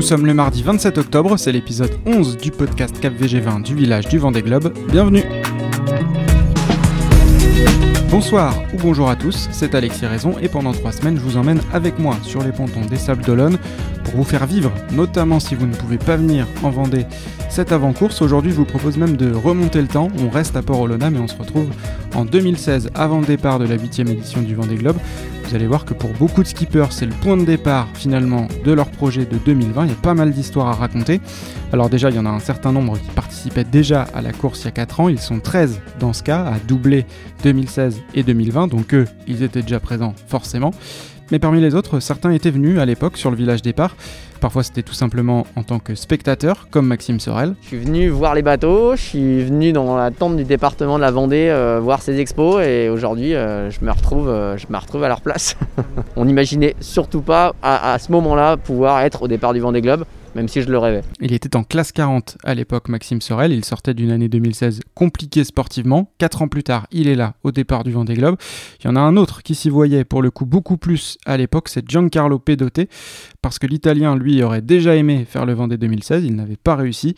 Nous sommes le mardi 27 octobre, c'est l'épisode 11 du podcast Cap VG20 du village du Vendée Globe. Bienvenue. Bonsoir ou bonjour à tous, c'est Alexis Raison et pendant 3 semaines, je vous emmène avec moi sur les pontons des Sables d'Olonne pour vous faire vivre, notamment si vous ne pouvez pas venir en Vendée, cette avant-course. Aujourd'hui, je vous propose même de remonter le temps. On reste à Port Olona, mais on se retrouve en 2016 avant le départ de la 8e édition du Vendée Globe. Vous allez voir que pour beaucoup de skippers, c'est le point de départ finalement de leur projet de 2020. Il y a pas mal d'histoires à raconter. Alors déjà, il y en a un certain nombre qui participaient déjà à la course il y a 4 ans. Ils sont 13 dans ce cas, à doubler 2016 et 2020. Donc eux, ils étaient déjà présents forcément. Mais parmi les autres, certains étaient venus à l'époque sur le village départ. Parfois, c'était tout simplement en tant que spectateur, comme Maxime Sorel. Je suis venu voir les bateaux, je suis venu dans la tente du département de la Vendée voir ces expos et aujourd'hui, je me retrouve à leur place. On n'imaginait surtout pas à ce moment-là pouvoir être au départ du Vendée Globe, même si je le rêvais. Il était en classe 40 à l'époque, Maxime Sorel. Il sortait d'une année 2016 compliquée sportivement. 4 ans plus tard, il est là, au départ du Vendée Globe. Il y en a un autre qui s'y voyait, pour le coup, beaucoup plus à l'époque, c'est Giancarlo Pedoté, parce que l'Italien, lui, aurait déjà aimé faire le Vendée 2016. Il n'avait pas réussi,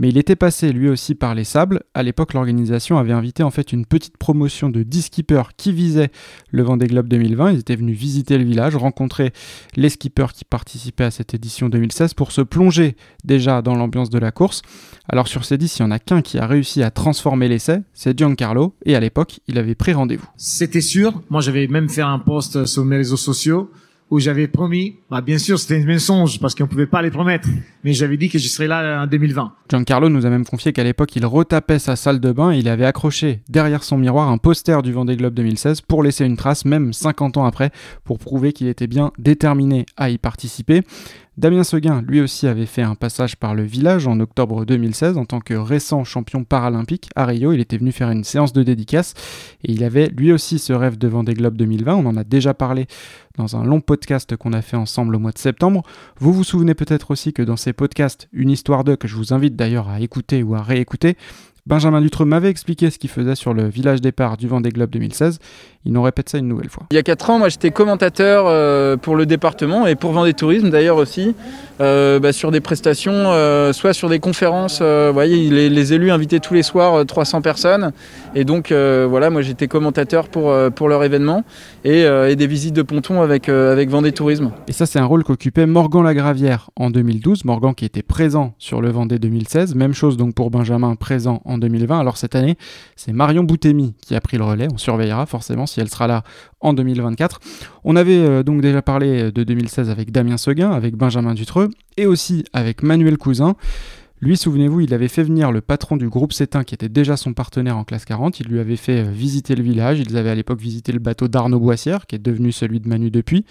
mais il était passé, lui aussi, par les sables. À l'époque, l'organisation avait invité, en fait, une petite promotion de 10 skippers qui visaient le Vendée Globe 2020. Ils étaient venus visiter le village, rencontrer les skippers qui participaient à cette édition 2016 pour se plongé déjà dans l'ambiance de la course. Alors sur ces 10, il n'y en a qu'un qui a réussi à transformer l'essai, c'est Giancarlo, et à l'époque, il avait pris rendez-vous. C'était sûr, moi j'avais même fait un post sur mes réseaux sociaux où j'avais promis, bien sûr c'était un mensonge parce qu'on ne pouvait pas les promettre, mais j'avais dit que je serais là en 2020. Giancarlo nous a même confié qu'à l'époque, il retapait sa salle de bain et il avait accroché derrière son miroir un poster du Vendée Globe 2016 pour laisser une trace, même 50 ans après, pour prouver qu'il était bien déterminé à y participer. Damien Seguin, lui aussi, avait fait un passage par le village en octobre 2016 en tant que récent champion paralympique à Rio. Il était venu faire une séance de dédicace et il avait lui aussi ce rêve de Vendée Globe 2020. On en a déjà parlé dans un long podcast qu'on a fait ensemble au mois de septembre. Vous vous souvenez peut-être aussi que dans ces podcasts, une histoire d'eux que je vous invite d'ailleurs à écouter ou à réécouter, Benjamin Dutreux m'avait expliqué ce qu'il faisait sur le village départ du Vendée Globe 2016. Il nous répète ça une nouvelle fois. Il y a 4 ans, moi j'étais commentateur pour le département et pour Vendée Tourisme d'ailleurs aussi, sur des prestations, soit sur des conférences. Vous voyez, les élus invitaient tous les soirs 300 personnes. Et donc moi j'étais commentateur pour leur événement et des visites de pontons avec Vendée Tourisme. Et ça, c'est un rôle qu'occupait Morgan Lagravière en 2012. Morgan qui était présent sur le Vendée 2016. Même chose donc pour Benjamin, présent en 2020. Alors cette année, c'est Marion Boutemi qui a pris le relais. On surveillera forcément si elle sera là en 2024. On avait donc déjà parlé de 2016 avec Damien Seguin, avec Benjamin Dutreux et aussi avec Manuel Cousin. Lui, souvenez-vous, il avait fait venir le patron du groupe Setin, qui était déjà son partenaire en classe 40. Il lui avait fait visiter le village. Ils avaient à l'époque visité le bateau d'Arnaud Boissière, qui est devenu celui de Manu depuis.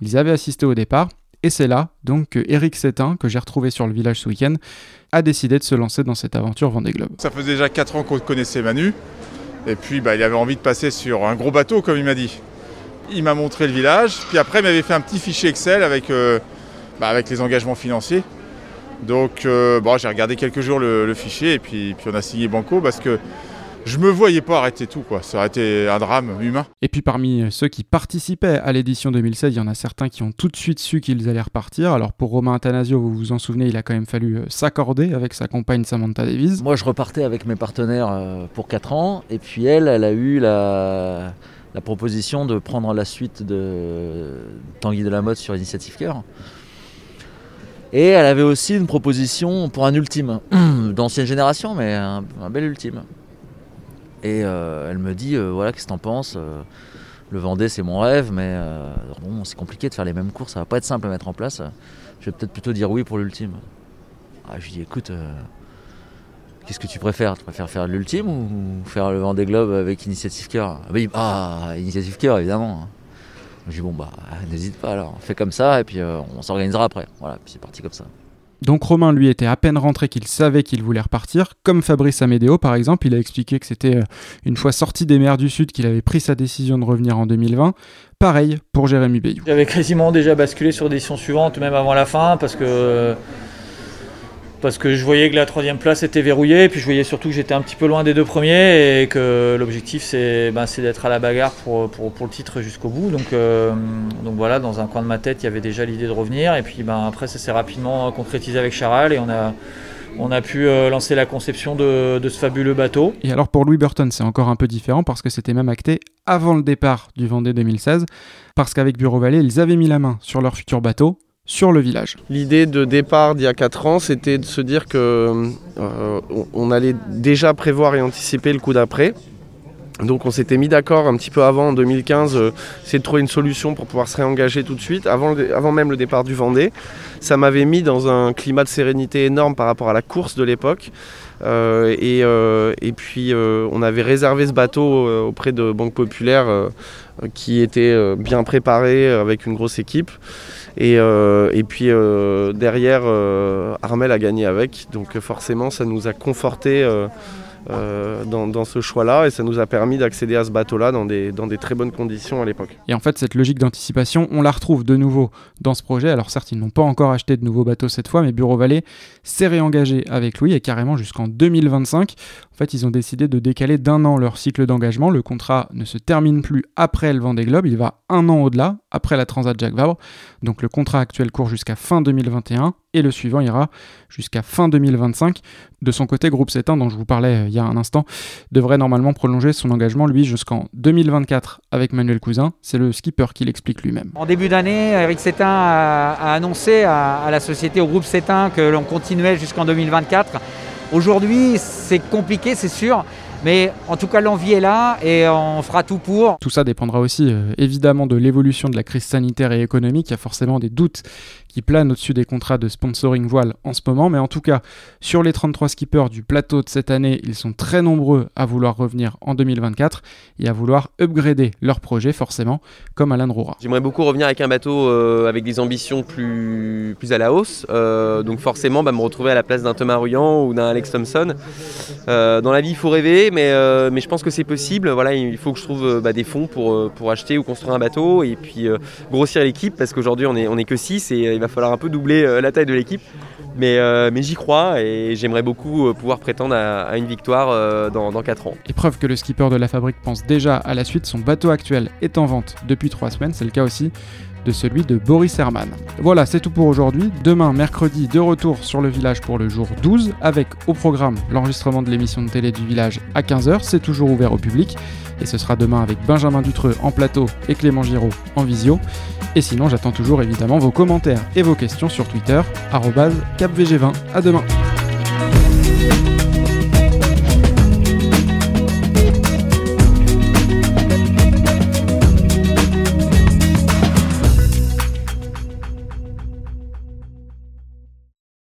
Ils avaient assisté au départ. Et c'est là donc que Éric Setin, que j'ai retrouvé sur le village ce week-end, a décidé de se lancer dans cette aventure Vendée Globe. Ça faisait déjà 4 ans qu'on connaissait Manu, et puis il avait envie de passer sur un gros bateau, comme il m'a dit. Il m'a montré le village, puis après il m'avait fait un petit fichier Excel avec les engagements financiers. Donc j'ai regardé quelques jours le fichier, et puis on a signé banco, parce que je me voyais pas arrêter tout, quoi. Ça aurait été un drame humain. Et puis parmi ceux qui participaient à l'édition 2016, il y en a certains qui ont tout de suite su qu'ils allaient repartir. Alors pour Romain Atanasio, vous vous en souvenez, il a quand même fallu s'accorder avec sa compagne Samantha Davies. Moi, je repartais avec mes partenaires pour 4 ans. Et puis elle a eu la proposition de prendre la suite de Tanguy Delamotte sur Initiative Cœur. Et elle avait aussi une proposition pour un ultime, d'ancienne génération, mais un bel ultime. Et elle me dit, qu'est-ce que t'en penses ? Le Vendée, c'est mon rêve, mais c'est compliqué de faire les mêmes courses, ça va pas être simple à mettre en place. Je vais peut-être plutôt dire oui pour l'ultime. Je lui dis, écoute, qu'est-ce que tu préfères ? Tu préfères faire l'ultime ou faire le Vendée Globe avec Initiative Cœur ? Initiative Cœur, évidemment. Je lui dis, n'hésite pas alors, fais comme ça et puis on s'organisera après. Voilà, puis c'est parti comme ça. Donc Romain, lui, était à peine rentré qu'il savait qu'il voulait repartir. Comme Fabrice Amédéo, par exemple, il a expliqué que c'était une fois sorti des mers du Sud qu'il avait pris sa décision de revenir en 2020. Pareil pour Jérémy Bayou. J'avais quasiment déjà basculé sur des décisions suivantes, même avant la fin, parce que parce que je voyais que la troisième place était verrouillée, et puis je voyais surtout que j'étais un petit peu loin des deux premiers, et que l'objectif c'est d'être à la bagarre pour le titre jusqu'au bout. Donc voilà, dans un coin de ma tête, il y avait déjà l'idée de revenir, et puis après ça s'est rapidement concrétisé avec Charal, et on a pu lancer la conception de ce fabuleux bateau. Et alors pour Louis Burton, c'est encore un peu différent parce que c'était même acté avant le départ du Vendée 2016, parce qu'avec Bureau Vallée, ils avaient mis la main sur leur futur bateau, sur le village. L'idée de départ d'il y a 4 ans, c'était de se dire que on allait déjà prévoir et anticiper le coup d'après. Donc on s'était mis d'accord un petit peu avant, en 2015, essayer de trouver une solution pour pouvoir se réengager tout de suite, avant même le départ du Vendée. Ça m'avait mis dans un climat de sérénité énorme par rapport à la course de l'époque. Et puis on avait réservé ce bateau auprès de Banque Populaire qui était bien préparé avec une grosse équipe. Et puis derrière, Armel a gagné avec. Donc forcément, ça nous a confortés dans ce choix-là, et ça nous a permis d'accéder à ce bateau-là dans des très bonnes conditions à l'époque. Et en fait, cette logique d'anticipation, on la retrouve de nouveau dans ce projet. Alors certes, ils n'ont pas encore acheté de nouveaux bateaux cette fois, mais Bureau Vallée s'est réengagé avec Louis, et carrément jusqu'en 2025. En fait, ils ont décidé de décaler d'un an leur cycle d'engagement. Le contrat ne se termine plus après le Vendée Globe, il va un an au-delà, après la Transat Jacques Vabre. Donc le contrat actuel court jusqu'à fin 2021, et le suivant ira jusqu'à fin 2025. De son côté, Groupe Setin, dont je vous parlais il y a un instant, devrait normalement prolonger son engagement, lui, jusqu'en 2024 avec Manuel Cousin. C'est le skipper qui l'explique lui-même. En début d'année, Eric Setin a annoncé à la société, au Groupe Setin, que l'on continuait jusqu'en 2024. Aujourd'hui, c'est compliqué, c'est sûr. Mais en tout cas, l'envie est là et on fera tout pour. Tout ça dépendra aussi évidemment de l'évolution de la crise sanitaire et économique. Il y a forcément des doutes qui planent au-dessus des contrats de sponsoring voile en ce moment. Mais en tout cas, sur les 33 skippers du plateau de cette année, ils sont très nombreux à vouloir revenir en 2024 et à vouloir upgrader leur projet, forcément, comme Alain Roura. J'aimerais beaucoup revenir avec un bateau avec des ambitions plus à la hausse. Donc forcément, me retrouver à la place d'un Thomas Ruyant ou d'un Alex Thompson. Dans la vie, il faut rêver. Mais je pense que c'est possible. Voilà, il faut que je trouve des fonds pour acheter ou construire un bateau, et puis grossir l'équipe, parce qu'aujourd'hui on est que 6, et il va falloir un peu doubler la taille de l'équipe. Mais j'y crois, et j'aimerais beaucoup pouvoir prétendre à une victoire dans 4 ans. Et preuve que le skipper de La Fabrique pense déjà à la suite, son bateau actuel est en vente depuis 3 semaines, c'est le cas aussi de celui de Boris Herrmann. Voilà, c'est tout pour aujourd'hui. Demain, mercredi, de retour sur le village pour le jour 12, avec au programme l'enregistrement de l'émission de télé du village à 15h, c'est toujours ouvert au public, et ce sera demain avec Benjamin Dutreux en plateau et Clément Giraud en visio. Et sinon, j'attends toujours évidemment vos commentaires et vos questions sur Twitter, @CapVG20. À demain.